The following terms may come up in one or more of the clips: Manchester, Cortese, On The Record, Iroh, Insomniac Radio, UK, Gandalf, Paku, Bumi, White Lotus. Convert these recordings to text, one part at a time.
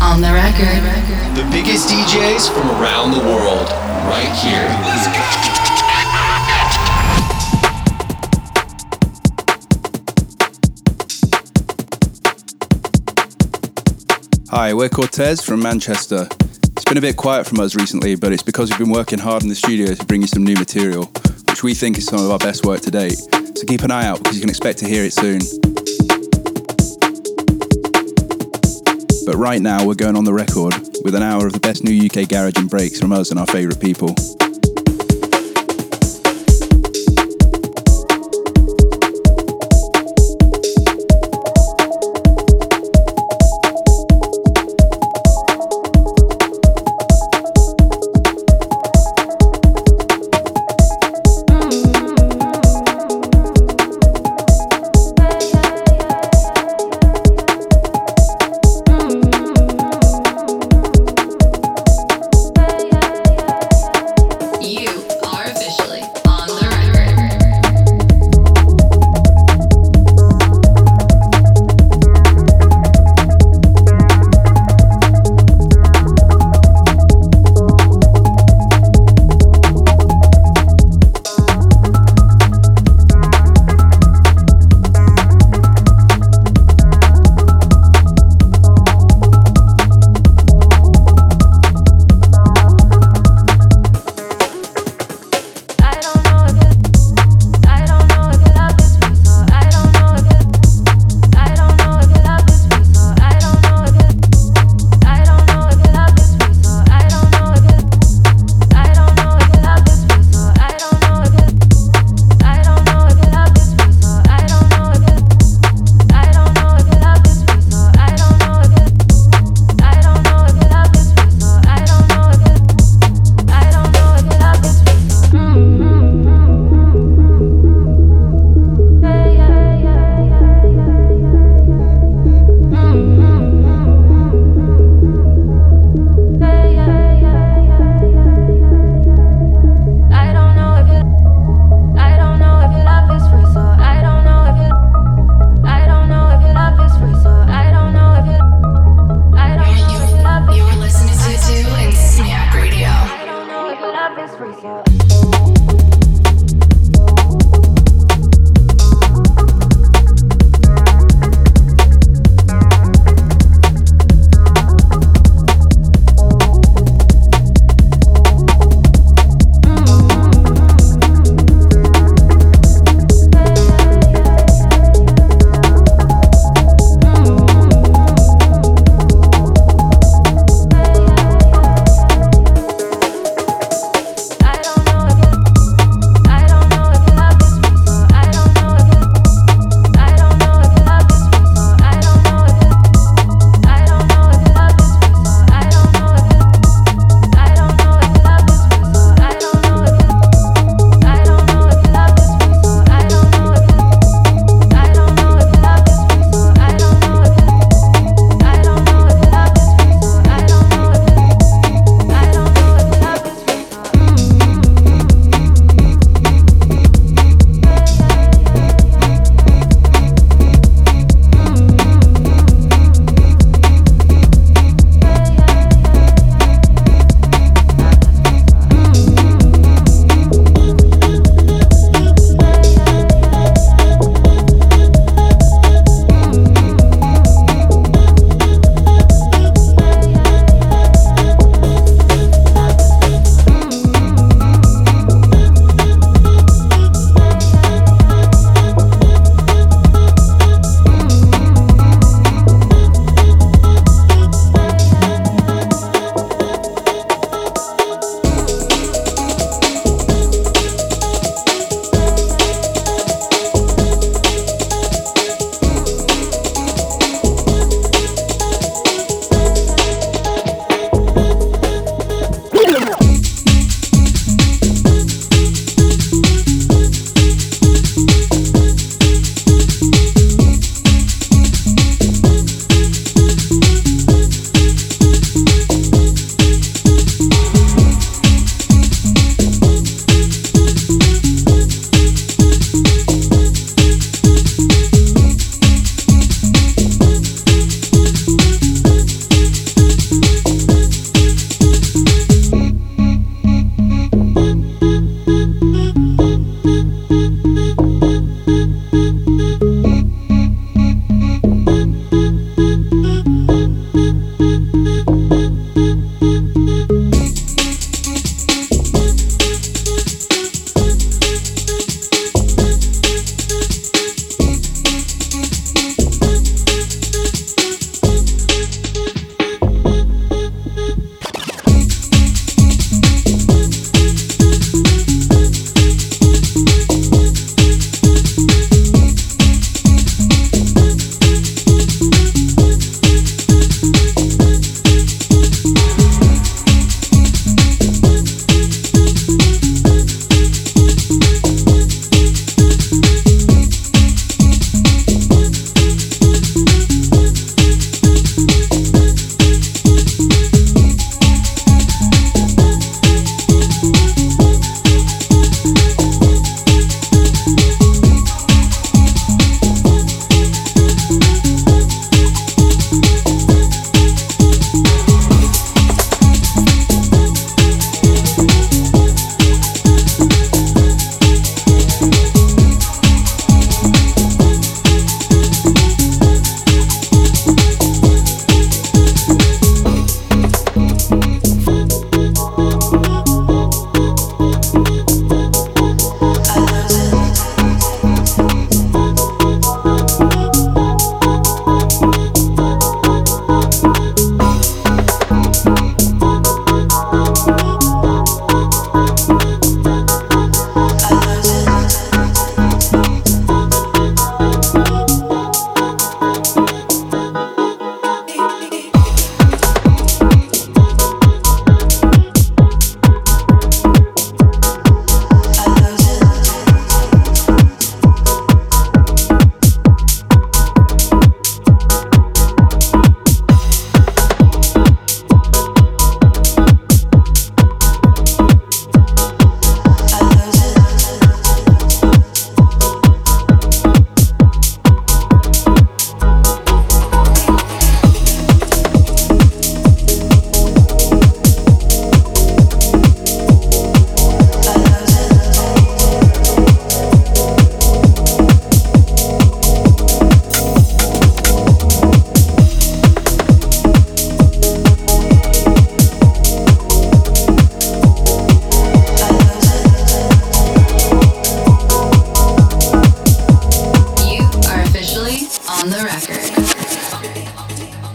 On The Record. The biggest DJs from around the world, right here. Let's go! Hi, we're Cortese from Manchester. It's been a bit quiet from us recently, but it's because we've been working hard in the studio to bring you some new material, which we think is some of our best work to date. So keep an eye out, because you can expect to hear it soon. But right now, we're going on the record with an hour of the best new UK garage and breaks from us and our favourite people.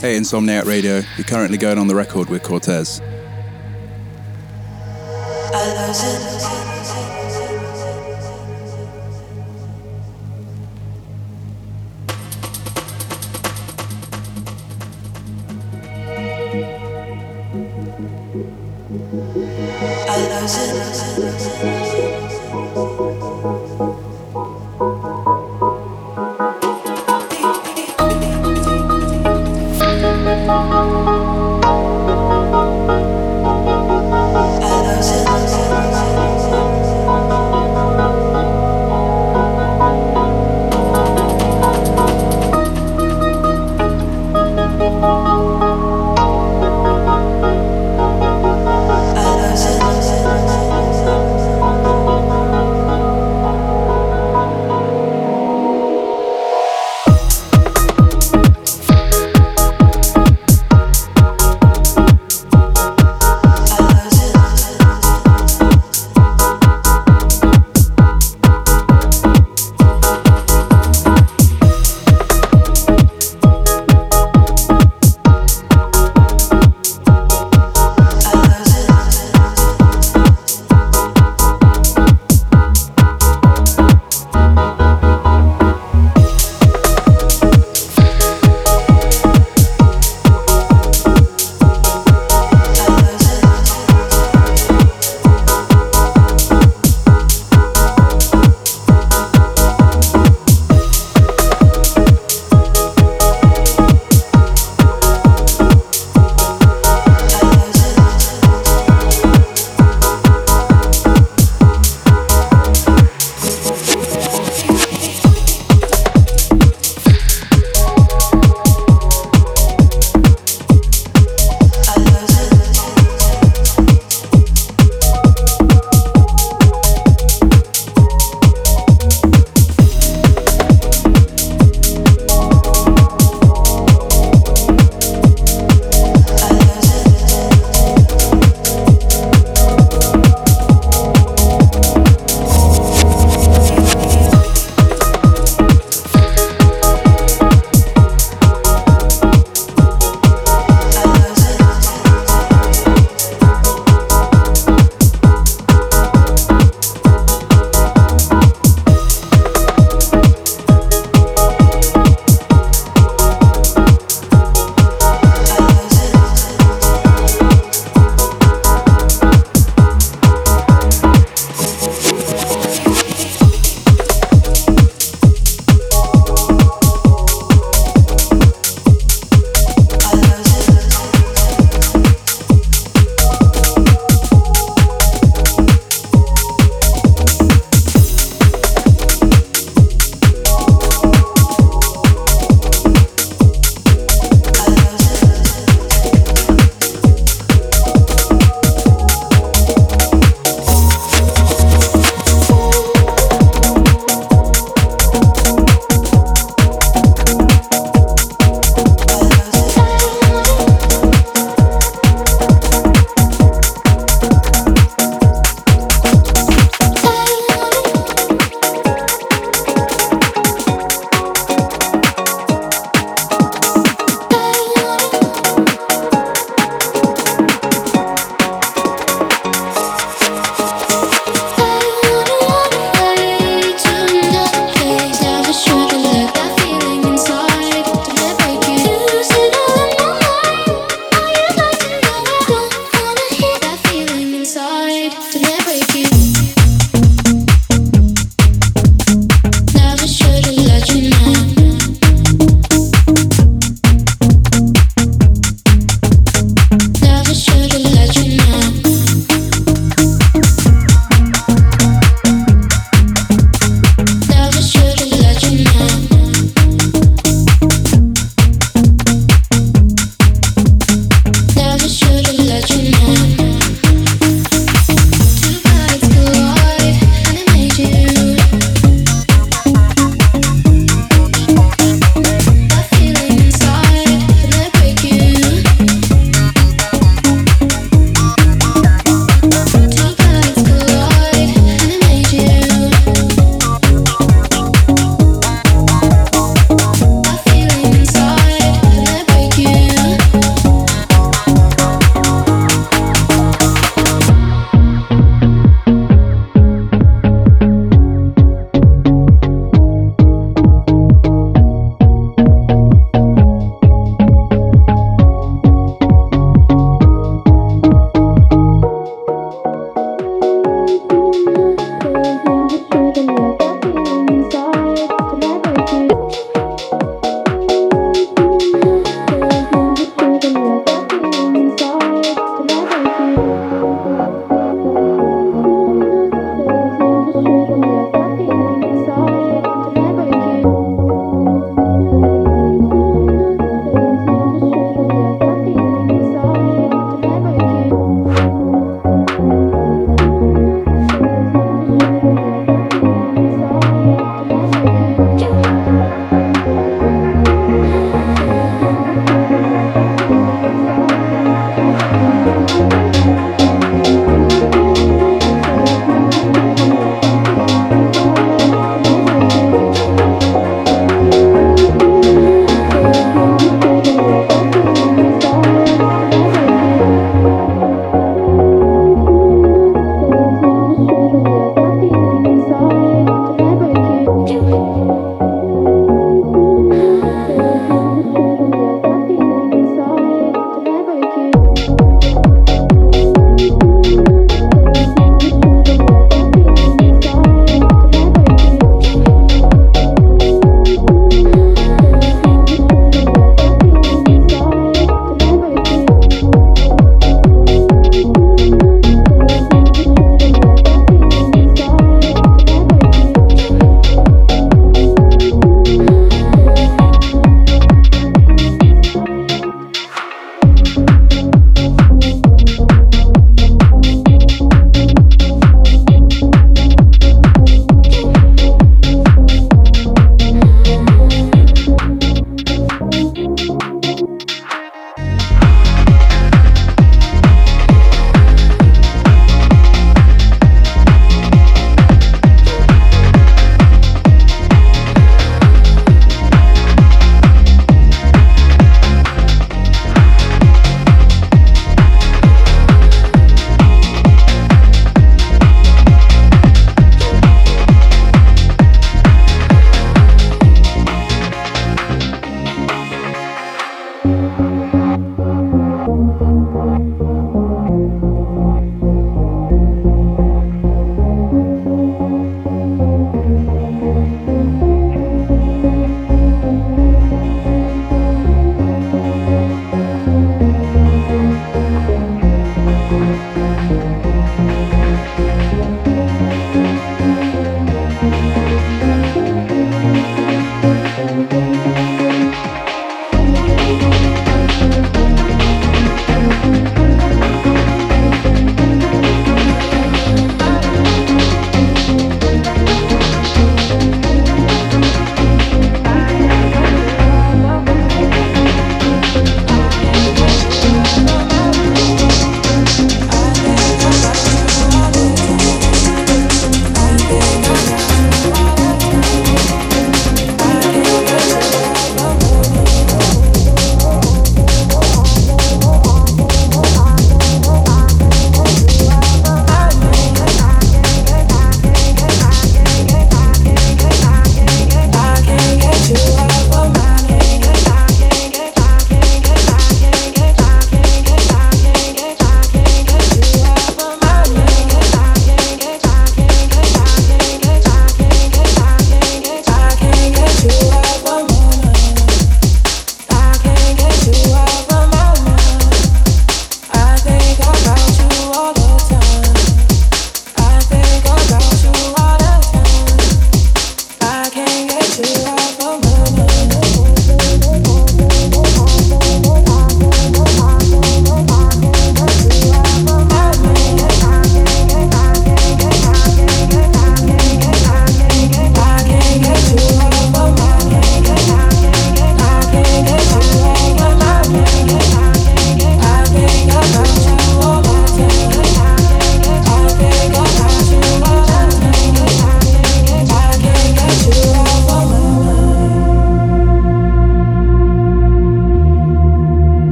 Hey, Insomniac Radio, you're currently going on the record with Cortese. I lose it.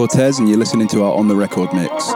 Cortese, and you're listening to our On The Record mix.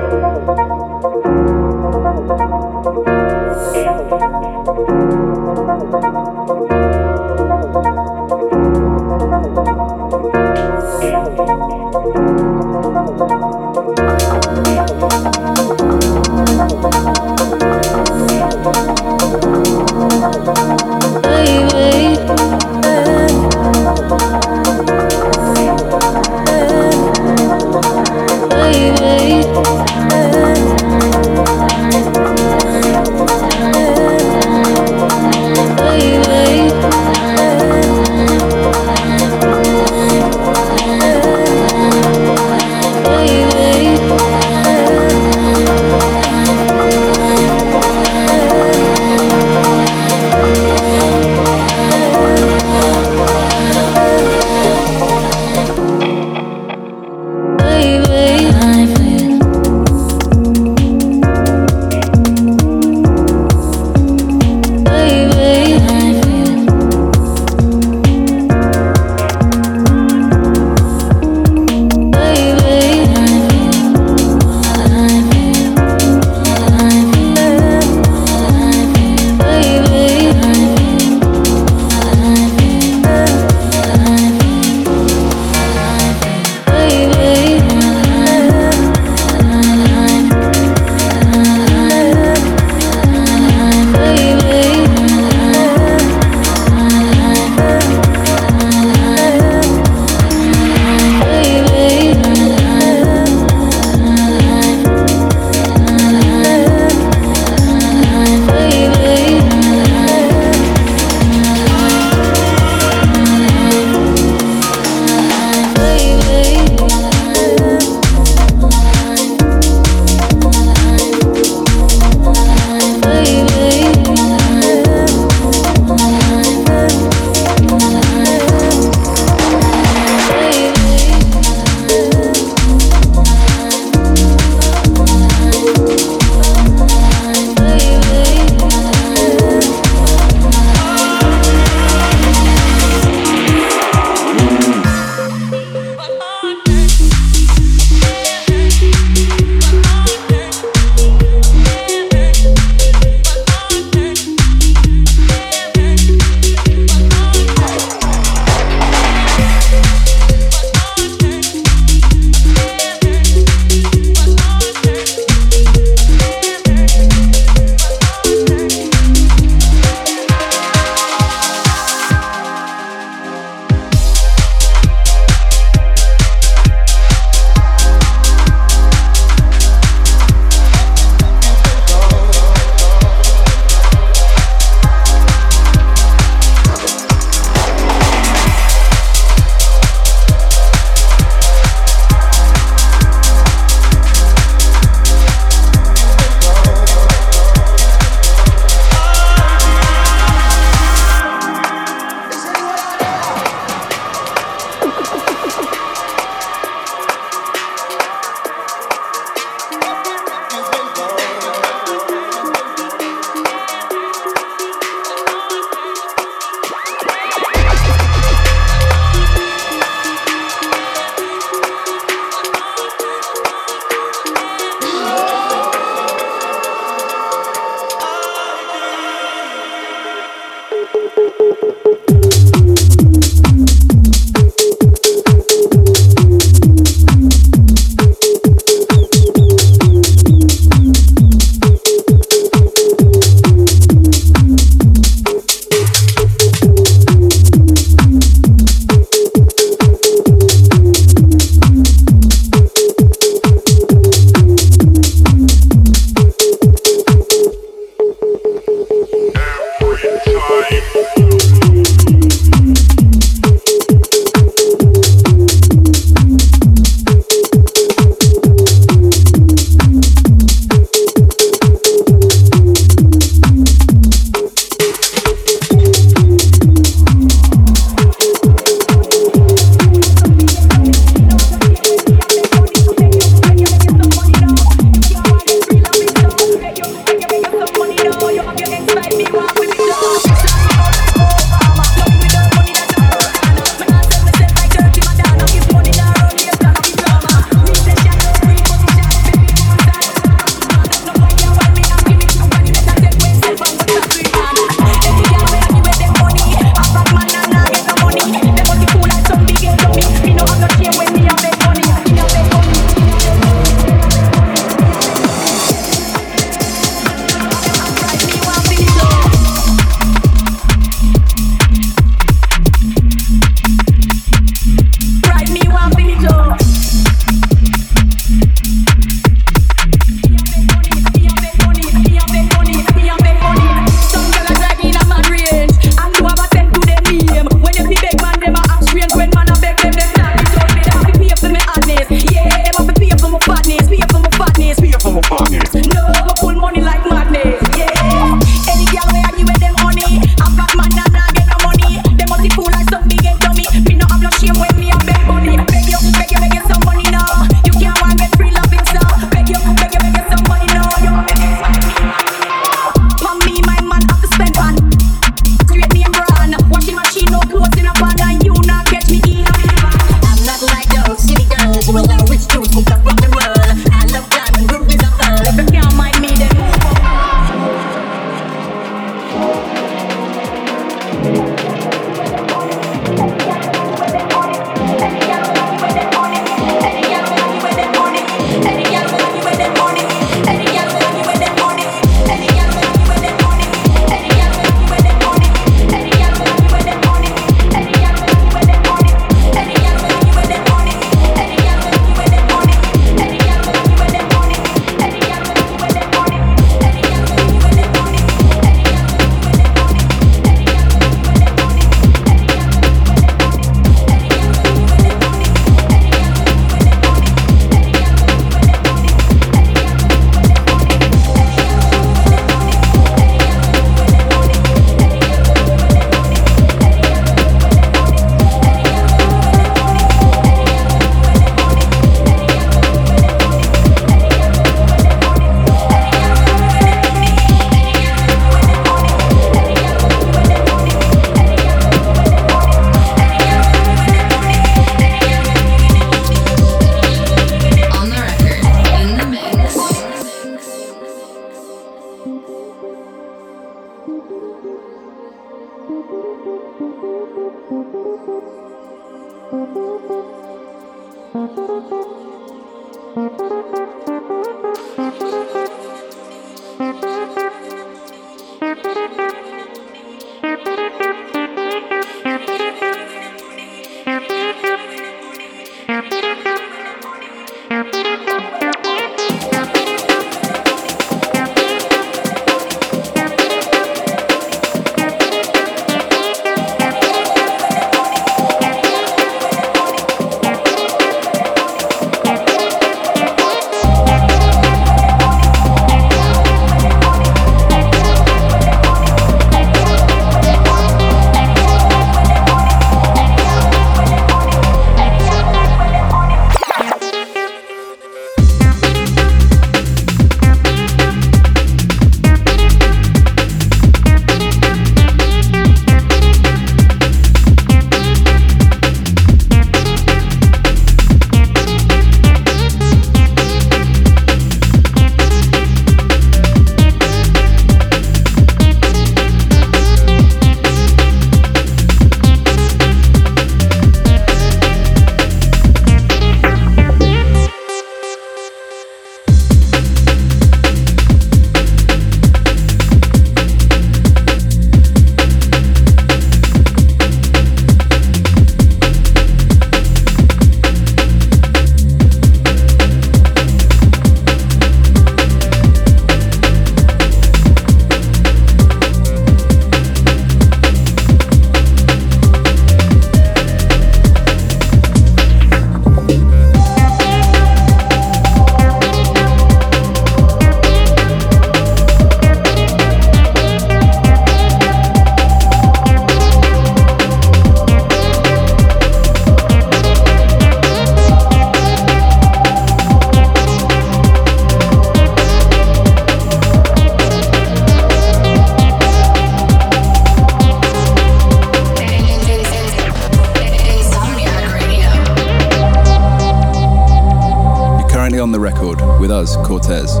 On the record with us, Cortese.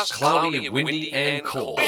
That's cloudy and windy and cold.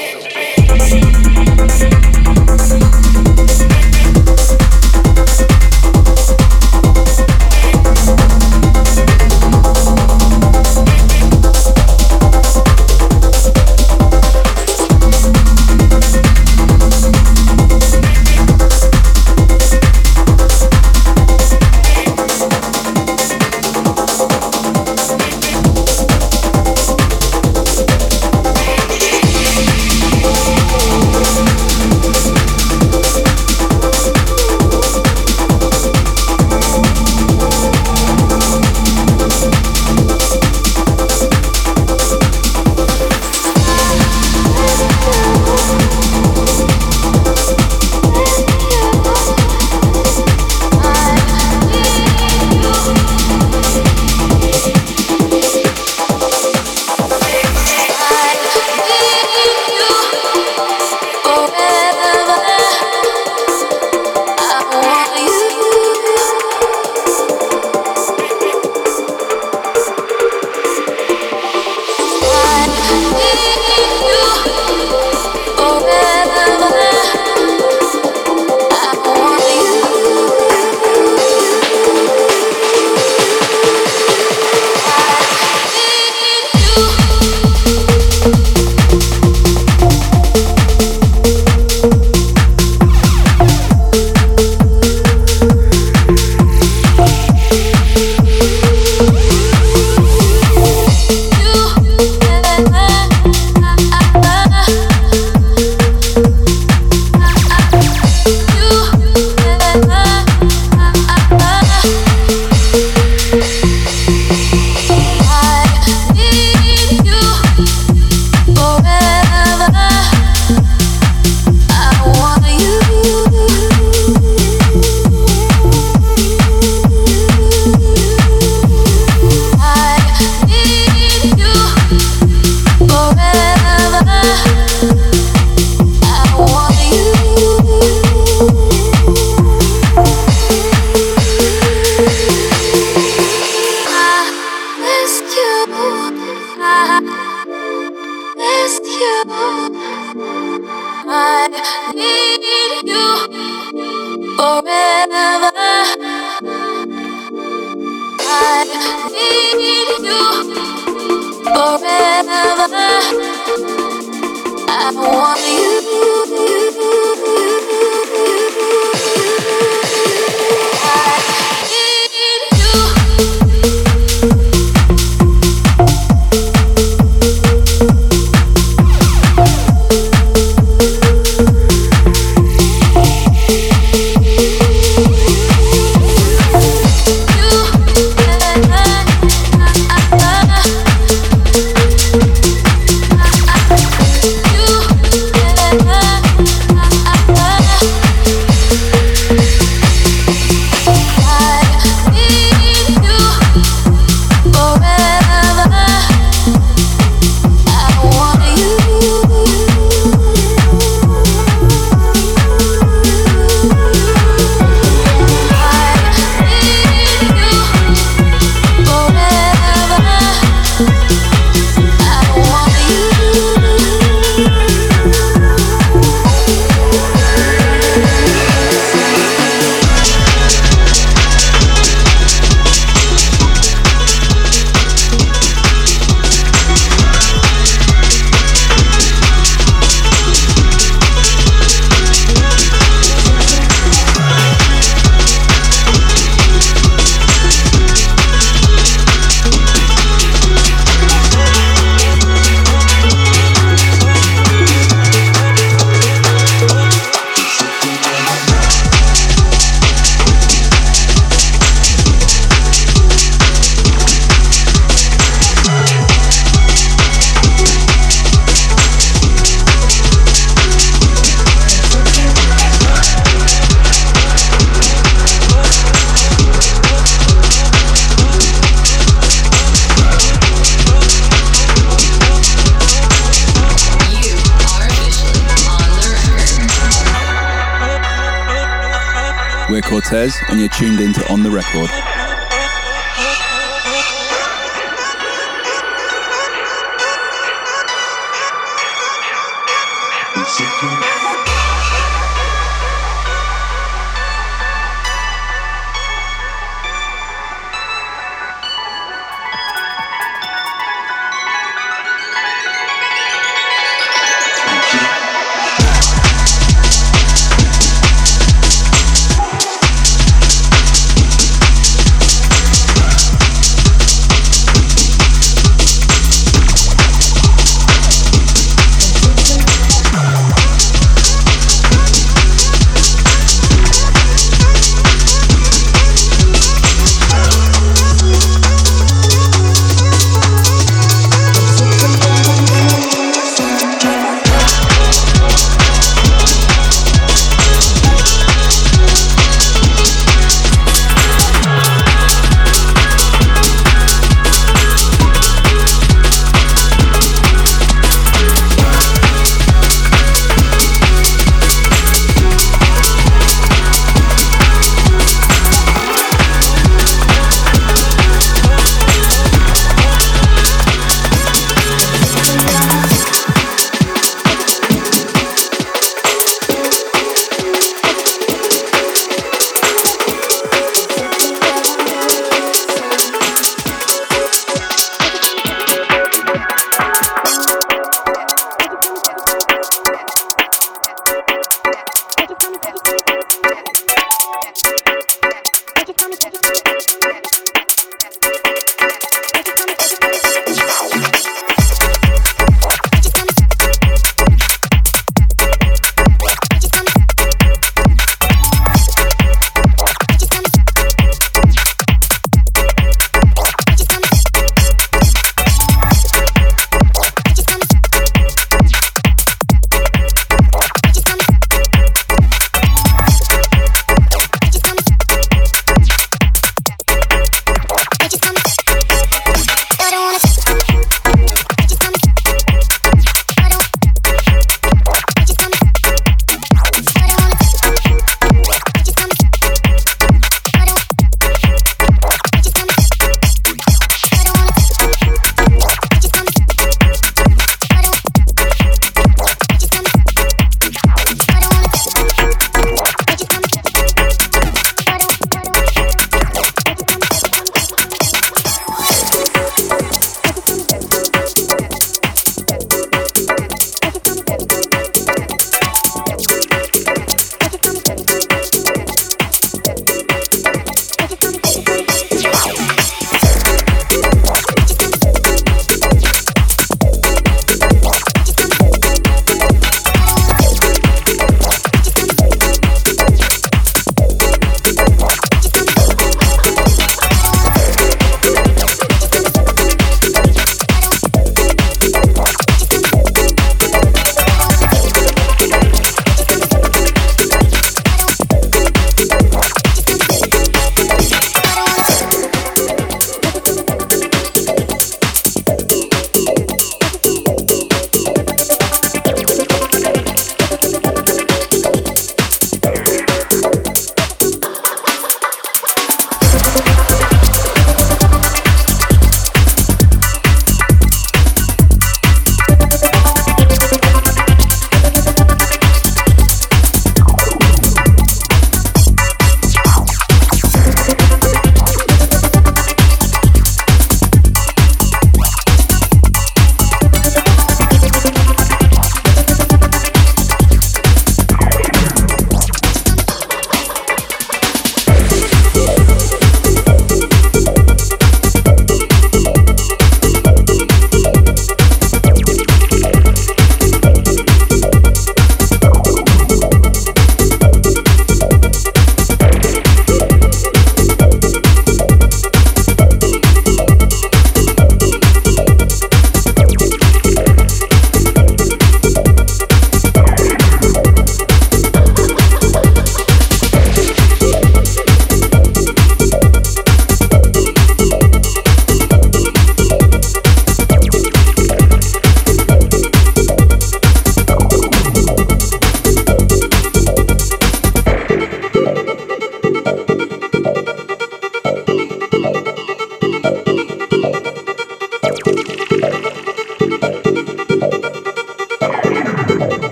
We're Cortese, and you're tuned into On The Record.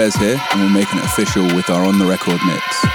Cortese here, and we'll make it official with our On The Record mix.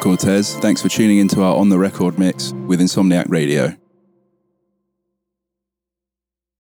Cortese, thanks for tuning into our On The Record mix with Insomniac Radio.